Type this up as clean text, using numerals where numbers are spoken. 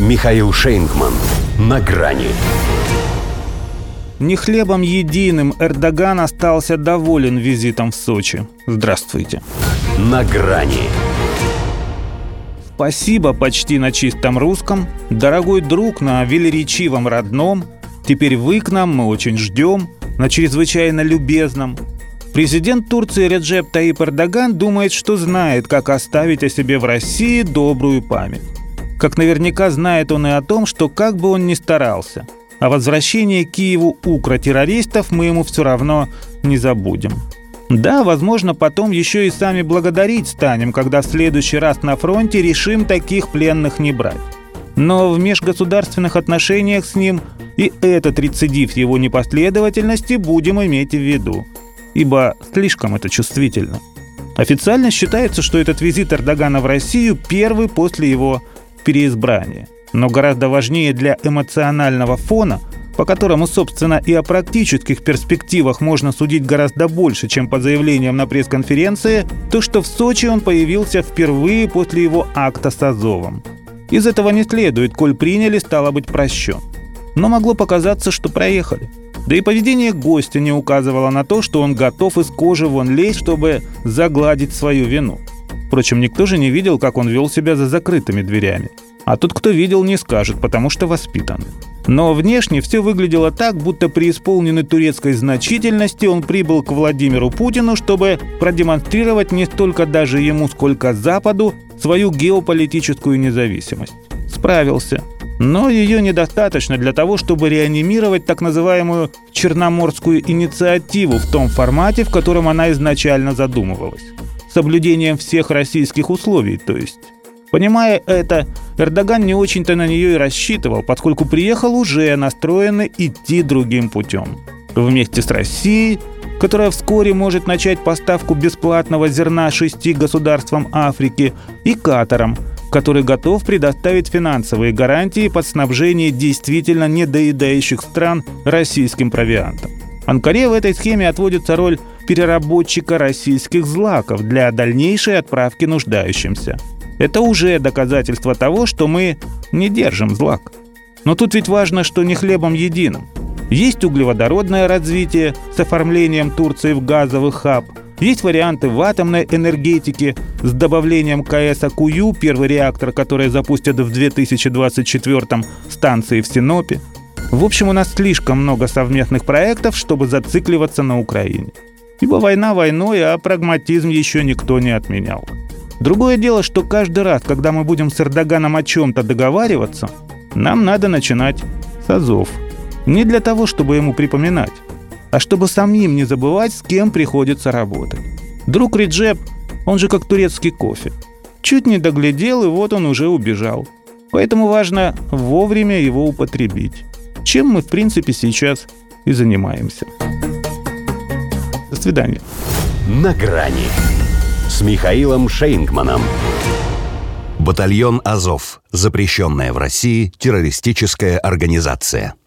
Михаил Шейнкман. На грани. Не хлебом единым Эрдоган остался доволен визитом в Сочи. Здравствуйте. На грани. Спасибо почти на чистом русском. Дорогой друг на велеречивом родном. Теперь вы к нам, мы очень ждем. На чрезвычайно любезном. Президент Турции Реджеп Тайип Эрдоган думает, что знает, как оставить о себе в России добрую память. Как наверняка знает он и о том, что как бы он ни старался, о возвращении к Киеву укротеррористов мы ему все равно не забудем. Да, возможно, потом еще и сами благодарить станем, когда в следующий раз на фронте решим таких пленных не брать. Но в межгосударственных отношениях с ним и этот рецидив его непоследовательности будем иметь в виду, ибо слишком это чувствительно. Официально считается, что этот визит Эрдогана в Россию первый после его переизбрания. Но гораздо важнее для эмоционального фона, по которому, собственно, и о практических перспективах можно судить гораздо больше, чем по заявлениям на пресс-конференции, то, что в Сочи он появился впервые после его акта с Азовом. Из этого не следует, коль приняли, стало быть, прощен. Но могло показаться, что проехали. Да и поведение гостя не указывало на то, что он готов из кожи вон лезть, чтобы загладить свою вину. Впрочем, никто же не видел, как он вел себя за закрытыми дверями. А тот, кто видел, не скажет, потому что воспитан. Но внешне все выглядело так, будто преисполненный турецкой значительности он прибыл к Владимиру Путину, чтобы продемонстрировать не столько даже ему, сколько Западу, свою геополитическую независимость. Справился. Но ее недостаточно для того, чтобы реанимировать так называемую «черноморскую инициативу» в том формате, в котором она изначально задумывалась. С соблюдением всех российских условий, то есть. Понимая это, Эрдоган не очень-то на нее и рассчитывал, поскольку приехал уже настроенный идти другим путем. Вместе с Россией, которая вскоре может начать поставку бесплатного зерна 6 государствам Африки, и Катаром, который готов предоставить финансовые гарантии под снабжение действительно недоедающих стран российским провиантом. Анкаре в этой схеме отводится роль переработчика российских злаков для дальнейшей отправки нуждающимся. Это уже доказательство того, что мы не держим злак. Но тут ведь важно, что не хлебом единым. Есть углеводородное развитие с оформлением Турции в газовый хаб, есть варианты в атомной энергетике с добавлением КС Аккую, первый реактор, который запустят в 2024-м, станции в Синопе. В общем, у нас слишком много совместных проектов, чтобы зацикливаться на Украине. Ибо война войной, а прагматизм еще никто не отменял. Другое дело, что каждый раз, когда мы будем с Эрдоганом о чем-то договариваться, нам надо начинать с Азов. Не для того, чтобы ему припоминать, а чтобы самим не забывать, с кем приходится работать. Друг Реджеп, он же как турецкий кофе. Чуть не доглядел, и вот он уже убежал. Поэтому важно вовремя его употребить. Чем мы, в принципе, сейчас и занимаемся. До свидания. На грани. С Михаилом Шейнкманом. Батальон «Азов» – запрещенная в России террористическая организация.